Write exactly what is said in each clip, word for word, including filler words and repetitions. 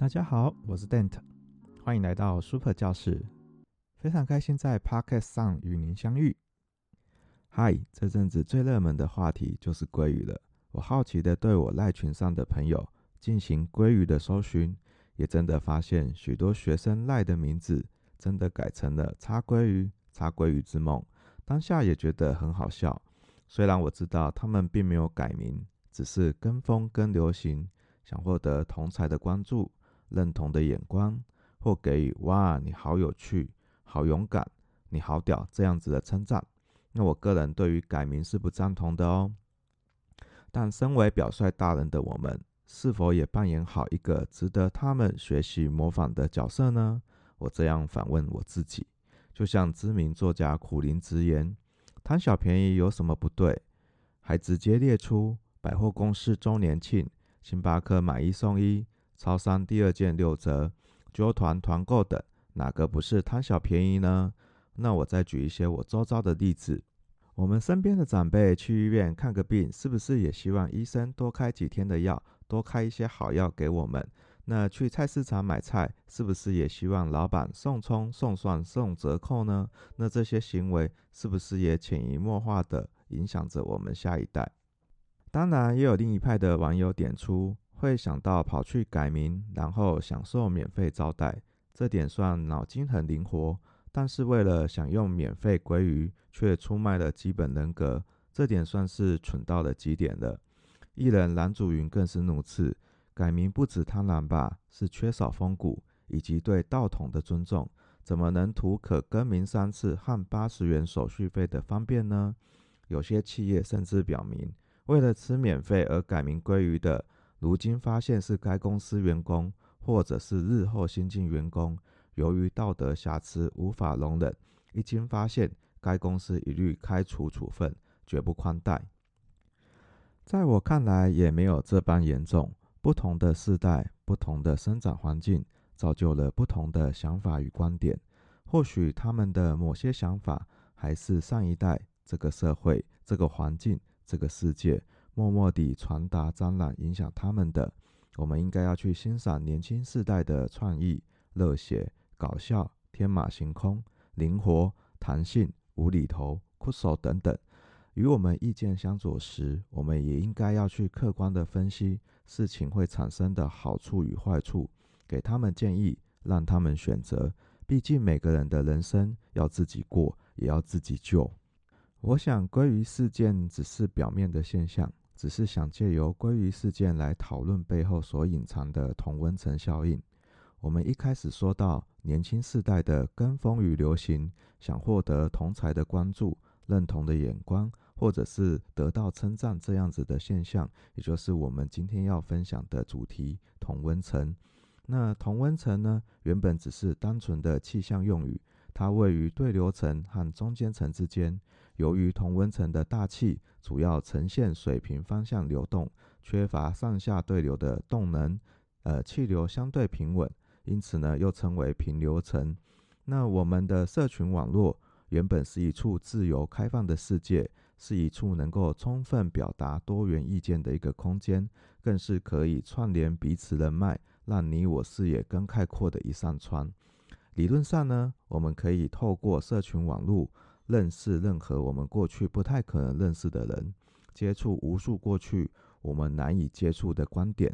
大家好，我是 Dante， 欢迎来到 Super 教室，非常开心在 Podcast 上与您相遇。嗨，这阵子最热门的话题就是鲑鱼了，我好奇的对我赖群上的朋友进行鲑鱼的搜寻，也真的发现许多学生赖的名字真的改成了叉鲑鱼、叉鲑鱼之梦，当下也觉得很好笑。虽然我知道他们并没有改名，只是跟风跟流行，想获得同侪的关注，认同的眼光，或给予哇你好有趣、好勇敢、你好屌这样子的称赞。那我个人对于改名是不赞同的哦，但身为表率大人的我们，是否也扮演好一个值得他们学习模仿的角色呢？我这样反问我自己。就像知名作家苦苓直言，贪小便宜有什么不对，还直接列出百货公司周年庆、星巴克买一送一、超商第二件六折、揪团团购等，哪个不是贪小便宜呢？那我再举一些我周遭的例子。我们身边的长辈去医院看个病，是不是也希望医生多开几天的药，多开一些好药给我们？那去菜市场买菜，是不是也希望老板送葱、送蒜、送折扣呢？那这些行为是不是也潜移默化的影响着我们下一代？当然，也有另一派的网友点出，会想到跑去改名，然后享受免费招待，这点算脑筋很灵活，但是为了享用免费鲑鱼，却出卖了基本人格，这点算是蠢到了极点了。艺人蓝祖云更是怒斥，改名不止贪婪吧，是缺少风骨以及对道统的尊重，怎么能图可更名三次和八十元手续费的方便呢？有些企业甚至表明，为了吃免费而改名鲑鱼的，如今发现是该公司员工，或者是日后新进员工，由于道德瑕疵无法容忍，一经发现，该公司一律开除处分，绝不宽待。在我看来，也没有这般严重。不同的世代，不同的生长环境，造就了不同的想法与观点。或许他们的某些想法，还是上一代这个社会、这个环境、这个世界默默地传达沾染影响他们的。我们应该要去欣赏年轻世代的创意、热血、搞笑、天马行空、灵活、弹性、无厘头、酷手等等。与我们意见相左时，我们也应该要去客观的分析事情会产生的好处与坏处，给他们建议，让他们选择。毕竟每个人的人生要自己过，也要自己救。我想鲑鱼事件只是表面的现象，只是想借由鲑鱼事件来讨论背后所隐藏的同温层效应。我们一开始说到年轻世代的跟风与流行，想获得同侪的关注、认同的眼光，或者是得到称赞这样子的现象，也就是我们今天要分享的主题——同温层。那同温层呢，原本只是单纯的气象用语，它位于对流层和中间层之间。由于同温层的大气主要呈现水平方向流动，缺乏上下对流的动能，呃，气流相对平稳，因此呢又称为平流层。那我们的社群网络原本是一处自由开放的世界，是一处能够充分表达多元意见的一个空间，更是可以串联彼此人脉，让你我视野更开阔的一扇窗。理论上呢，我们可以透过社群网络认识任何我们过去不太可能认识的人，接触无数过去我们难以接触的观点。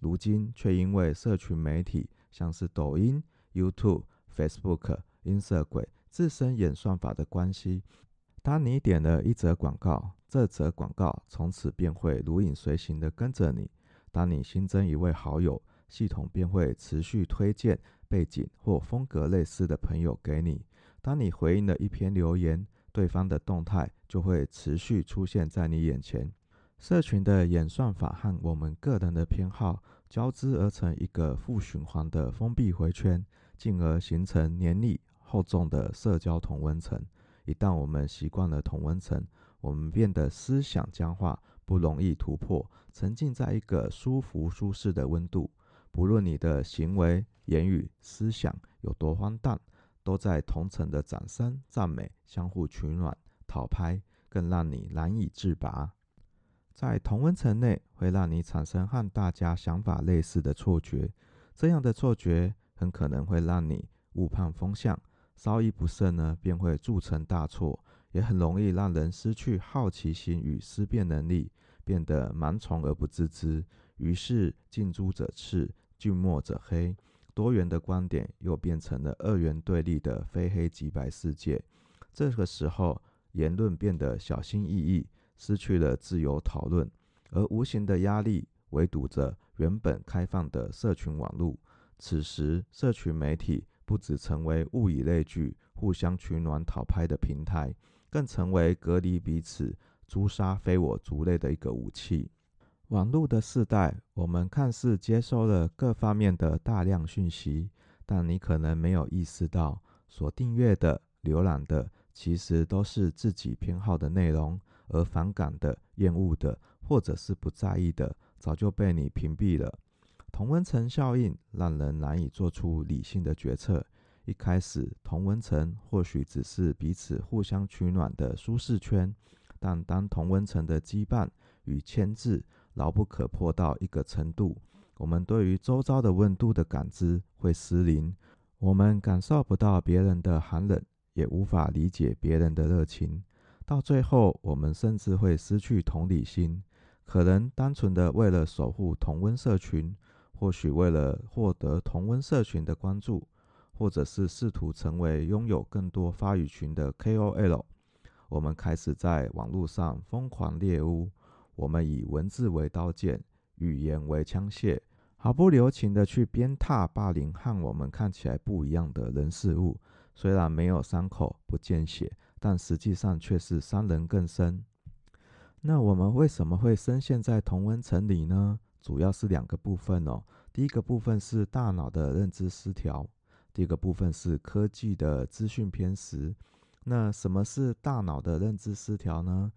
如今却因为社群媒体，像是抖音、YouTube、Facebook、Instagram 自身演算法的关系，当你点了一则广告，这则广告从此便会如影随形的跟着你。当你新增一位好友，系统便会持续推荐背景或风格类似的朋友给你。当你回应了一篇留言，对方的动态就会持续出现在你眼前。社群的演算法和我们个人的偏好交织而成一个负循环的封闭回圈，进而形成黏腻厚重的社交同温层。一旦我们习惯了同温层，我们变得思想僵化，不容易突破，沉浸在一个舒服舒适的温度。不论你的行为、言语、思想有多荒诞，都在同层的掌声、赞美、相互取暖、讨拍，更让你难以自拔。在同温层内，会让你产生和大家想法类似的错觉，这样的错觉很可能会让你误判风向，稍一不慎呢，便会铸成大错，也很容易让人失去好奇心与思辨能力，变得盲从而不自知。于是近朱者赤，近墨者黑，多元的观点又变成了二元对立的非黑即白世界。这个时候，言论变得小心翼翼，失去了自由讨论，而无形的压力围堵着原本开放的社群网络。此时，社群媒体不只成为物以类聚、互相取暖讨拍的平台，更成为隔离彼此、诛杀非我族类的一个武器。网络的世代，我们看似接收了各方面的大量讯息，但你可能没有意识到，所订阅的、浏览的，其实都是自己偏好的内容，而反感的、厌恶的，或者是不在意的，早就被你屏蔽了。同温层效应让人难以做出理性的决策。一开始，同温层或许只是彼此互相取暖的舒适圈，但当同温层的羁绊与牵制牢不可破到一个程度，我们对于周遭的温度的感知会失灵，我们感受不到别人的寒冷，也无法理解别人的热情。到最后，我们甚至会失去同理心，可能单纯的为了守护同温社群，或许为了获得同温社群的关注，或者是试图成为拥有更多发语群的 K O L， 我们开始在网络上疯狂猎巫。我们以文字为刀剑，语言为枪械，毫不留情的去鞭挞、霸凌和我们看起来不一样的人事物。虽然没有伤口不见血，但实际上却是伤人更深。那我们为什么会深陷在同温层里呢？主要是两个部分哦。第一个部分是大脑的认知失调，第二个部分是科技的资讯偏食。那什么是大脑的认知失调呢？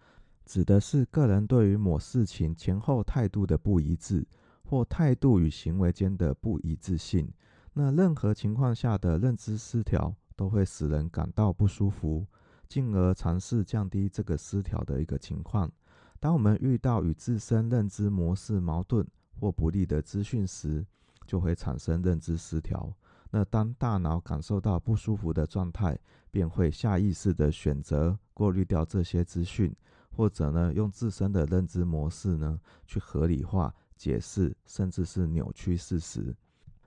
指的是个人对于某事情前后态度的不一致，或态度与行为间的不一致性。那任何情况下的认知失调都会使人感到不舒服，进而尝试降低这个失调的一个情况。当我们遇到与自身认知模式矛盾或不利的资讯时，就会产生认知失调。那当大脑感受到不舒服的状态，便会下意识的选择过滤掉这些资讯，或者呢，用自身的认知模式呢，去合理化、解释，甚至是扭曲事实。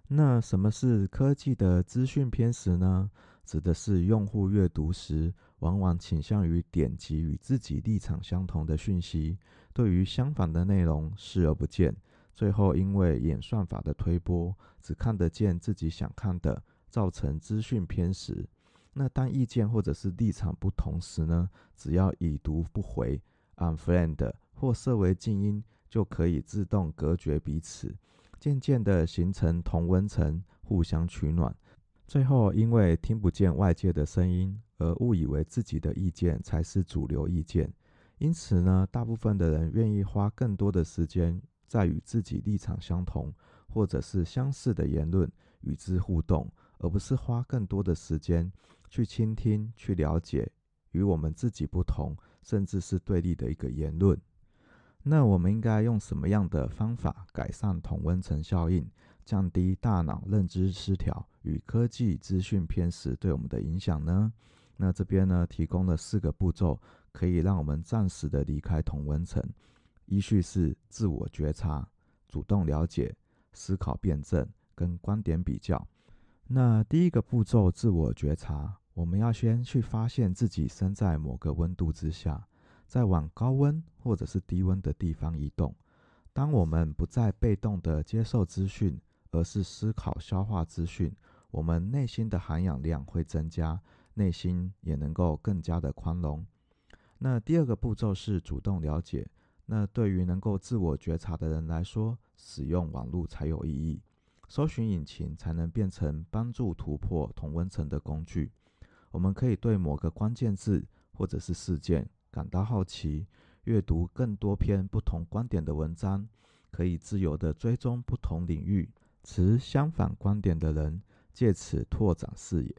那什么是科技的资讯偏食呢？指的是用户阅读时，往往倾向于点击与自己立场相同的讯息，对于相反的内容视而不见，最后因为演算法的推播，只看得见自己想看的，造成资讯偏食。那当意见或者是立场不同时呢，只要已读不回、unfriend 或设为静音，就可以自动隔绝彼此，渐渐的形成同温层，互相取暖。最后因为听不见外界的声音，而误以为自己的意见才是主流意见。因此呢，大部分的人愿意花更多的时间在与自己立场相同或者是相似的言论与之互动，而不是花更多的时间去倾听、去了解与我们自己不同甚至是对立的一个言论。那我们应该用什么样的方法改善同温层效应，降低大脑认知失调与科技资讯偏食对我们的影响呢？那这边呢，提供了四个步骤，可以让我们暂时的离开同温层。依序是自我觉察、主动了解、思考辩证跟观点比较。那第一个步骤，自我觉察，我们要先去发现自己身在某个温度之下，再往高温或者是低温的地方移动。当我们不再被动的接受资讯，而是思考消化资讯，我们内心的涵养量会增加，内心也能够更加的宽容。那第二个步骤是主动了解，那对于能够自我觉察的人来说，使用网络才有意义，搜寻引擎才能变成帮助突破同温层的工具。我们可以对某个关键字或者是事件感到好奇，阅读更多篇不同观点的文章，可以自由地追踪不同领域持相反观点的人，借此拓展视野。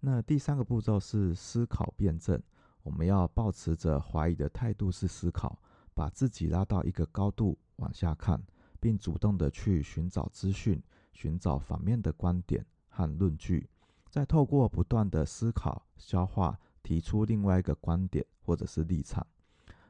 那第三个步骤是思考辩证，我们要抱持着怀疑的态度去思考，把自己拉到一个高度往下看，并主动地去寻找资讯，寻找反面的观点和论据，再透过不断的思考、消化，提出另外一个观点或者是立场。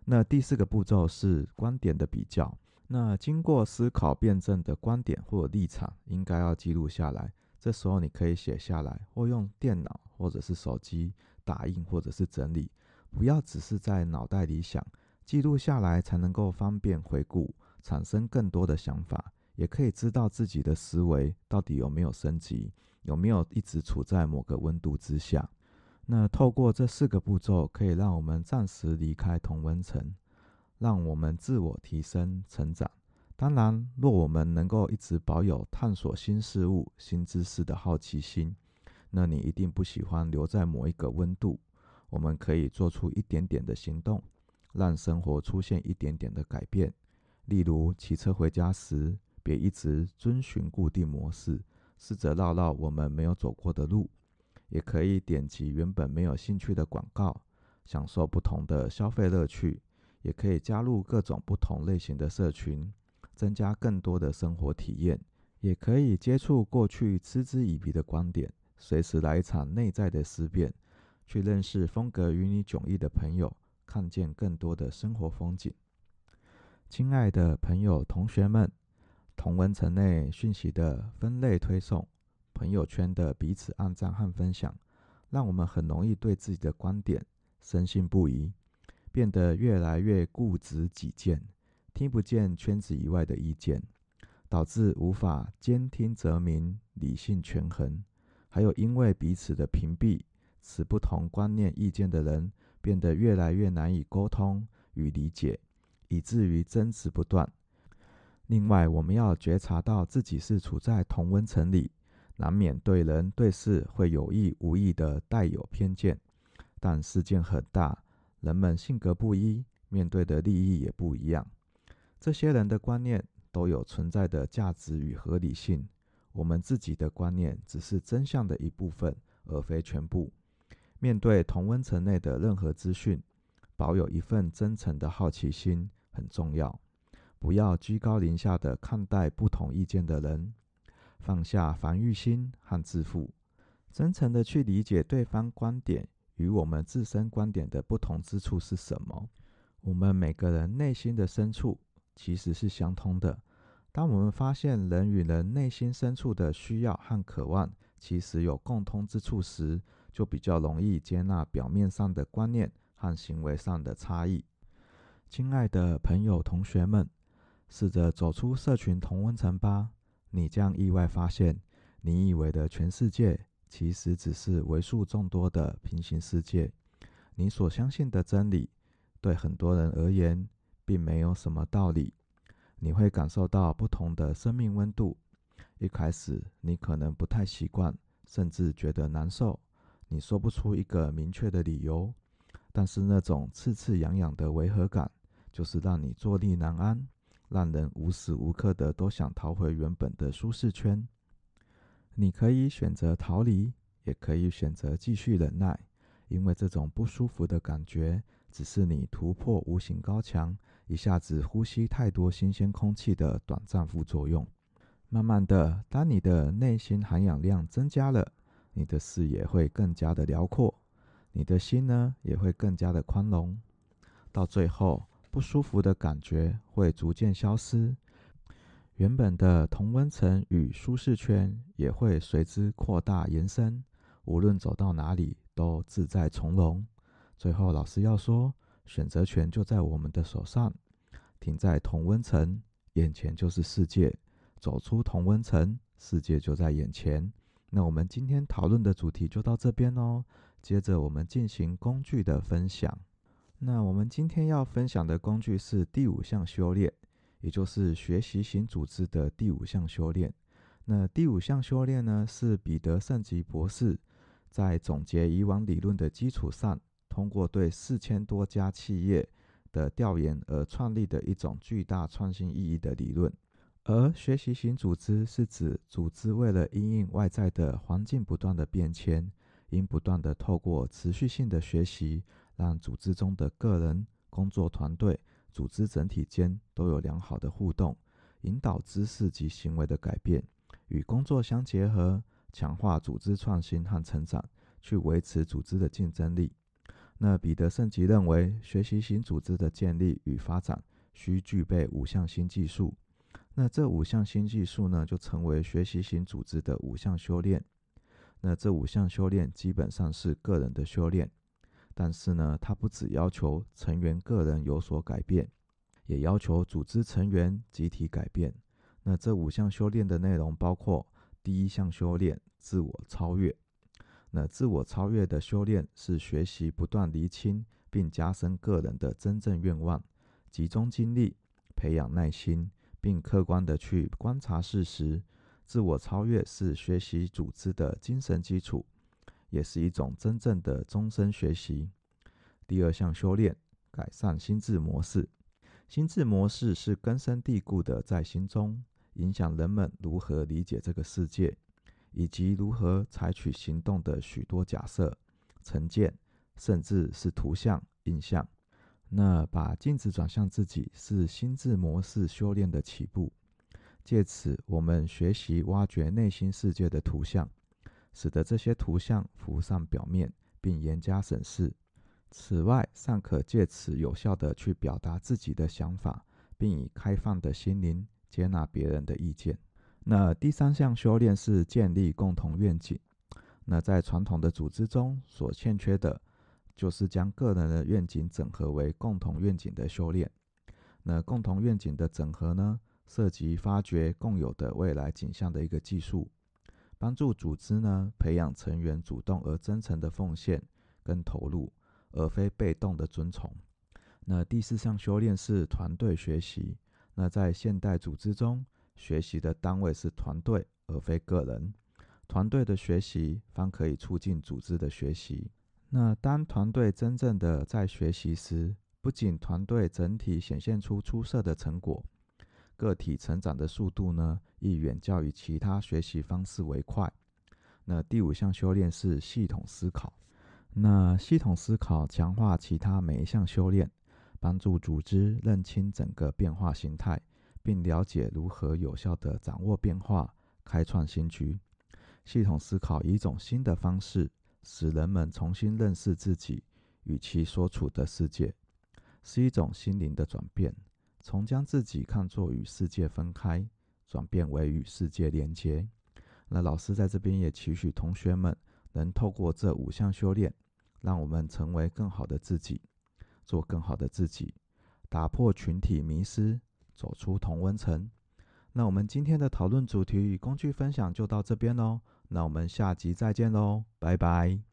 那第四个步骤是观点的比较。那经过思考辩证的观点或立场，应该要记录下来。这时候你可以写下来，或用电脑或者是手机打印或者是整理，不要只是在脑袋里想，记录下来才能够方便回顾，产生更多的想法，也可以知道自己的思维到底有没有升级，有没有一直处在某个温度之下。那透过这四个步骤，可以让我们暂时离开同温层，让我们自我提升成长。当然，若我们能够一直保有探索新事物、新知识的好奇心，那你一定不喜欢留在某一个温度。我们可以做出一点点的行动，让生活出现一点点的改变。例如，骑车回家时，别一直遵循固定模式，试着绕绕我们没有走过的路。也可以点击原本没有兴趣的广告，享受不同的消费乐趣。也可以加入各种不同类型的社群，增加更多的生活体验。也可以接触过去嗤之以鼻的观点，随时来一场内在的思辨，去认识风格与你迥异的朋友，看见更多的生活风景。亲爱的朋友、同学们，同温层内讯息的分类推送，朋友圈的彼此按赞和分享，让我们很容易对自己的观点深信不疑，变得越来越固执己见，听不见圈子以外的意见，导致无法兼听则明，理性权衡。还有因为彼此的屏蔽，使不同观念意见的人变得越来越难以沟通与理解，以至于争执不断。另外，我们要觉察到自己是处在同温层里，难免对人对事会有意无意的带有偏见。但世界很大，人们性格不一，面对的利益也不一样，这些人的观念都有存在的价值与合理性。我们自己的观念只是真相的一部分，而非全部。面对同温层内的任何资讯，保有一份真诚的好奇心很重要，不要居高临下的看待不同意见的人，放下防御心和自负，真诚的去理解对方观点与我们自身观点的不同之处是什么。我们每个人内心的深处其实是相通的。当我们发现人与人内心深处的需要和渴望其实有共通之处时，就比较容易接纳表面上的观念和行为上的差异。亲爱的朋友、同学们，试着走出社群同温层吧。你将意外发现，你以为的全世界其实只是为数众多的平行世界。你所相信的真理，对很多人而言并没有什么道理。你会感受到不同的生命温度。一开始你可能不太习惯，甚至觉得难受，你说不出一个明确的理由。但是那种刺刺痒痒的违和感，就是让你坐立难安，让人无时无刻的都想逃回原本的舒适圈。你可以选择逃离，也可以选择继续忍耐，因为这种不舒服的感觉，只是你突破无形高墙，一下子呼吸太多新鲜空气的短暂副作用。慢慢的，当你的内心含氧量增加了，你的视野会更加的辽阔，你的心呢，也会更加的宽容。到最后，不舒服的感觉会逐渐消失，原本的同温层与舒适圈也会随之扩大延伸，无论走到哪里都自在从容。最后，老师要说，选择权就在我们的手上，停在同温层，眼前就是世界；走出同温层，世界就在眼前。那我们今天讨论的主题就到这边哦，接着我们进行工具的分享。那我们今天要分享的工具是第五项修炼，也就是学习型组织的第五项修炼。那第五项修炼呢，是彼得圣吉博士在总结以往理论的基础上，通过对四千多家企业的调研而创立的一种巨大创新意义的理论。而学习型组织是指组织为了因应外在的环境不断的变迁，应不断的透过持续性的学习，让组织中的个人、工作团队、组织整体间都有良好的互动，引导知识及行为的改变，与工作相结合，强化组织创新和成长，去维持组织的竞争力。那彼得圣吉认为，学习型组织的建立与发展需具备五项新技术。那这五项新技术呢，就成为学习型组织的五项修炼。那这五项修炼基本上是个人的修炼，但是呢，它不只要求成员个人有所改变，也要求组织成员集体改变。那这五项修炼的内容包括：第一项修炼，自我超越。那自我超越的修炼是学习不断厘清并加深个人的真正愿望，集中精力，培养耐心，并客观地去观察事实。自我超越是学习组织的精神基础，也是一种真正的终身学习。第二项修炼，改善心智模式。心智模式是根深蒂固的在心中，影响人们如何理解这个世界，以及如何采取行动的许多假设、成见，甚至是图像、印象。那把镜子转向自己是心智模式修炼的起步，借此我们学习挖掘内心世界的图像，使得这些图像浮上表面，并严加审视。此外，尚可借此有效地去表达自己的想法，并以开放的心灵接纳别人的意见。那第三项修炼是建立共同愿景。那在传统的组织中所欠缺的，就是将个人的愿景整合为共同愿景的修炼。那共同愿景的整合呢，涉及发掘共有的未来景象的一个技术，帮助组织呢培养成员主动而真诚的奉献跟投入，而非被动的遵从。那第四项修炼是团队学习。那在现代组织中，学习的单位是团队而非个人，团队的学习方可以促进组织的学习。那当团队真正的在学习时，不仅团队整体显现出出色的成果，个体成长的速度呢，亦远较于其他学习方式为快。那第五项修炼是系统思考。那系统思考强化其他每一项修炼，帮助组织认清整个变化形态，并了解如何有效地掌握变化，开创新局。系统思考以一种新的方式，使人们重新认识自己与其所处的世界，是一种心灵的转变，从将自己看作与世界分开，转变为与世界连接。那老师在这边也期许同学们能透过这五项修炼，让我们成为更好的自己，做更好的自己，打破群体迷思，走出同温层。那我们今天的讨论主题与工具分享就到这边咯，那我们下集再见咯，拜拜。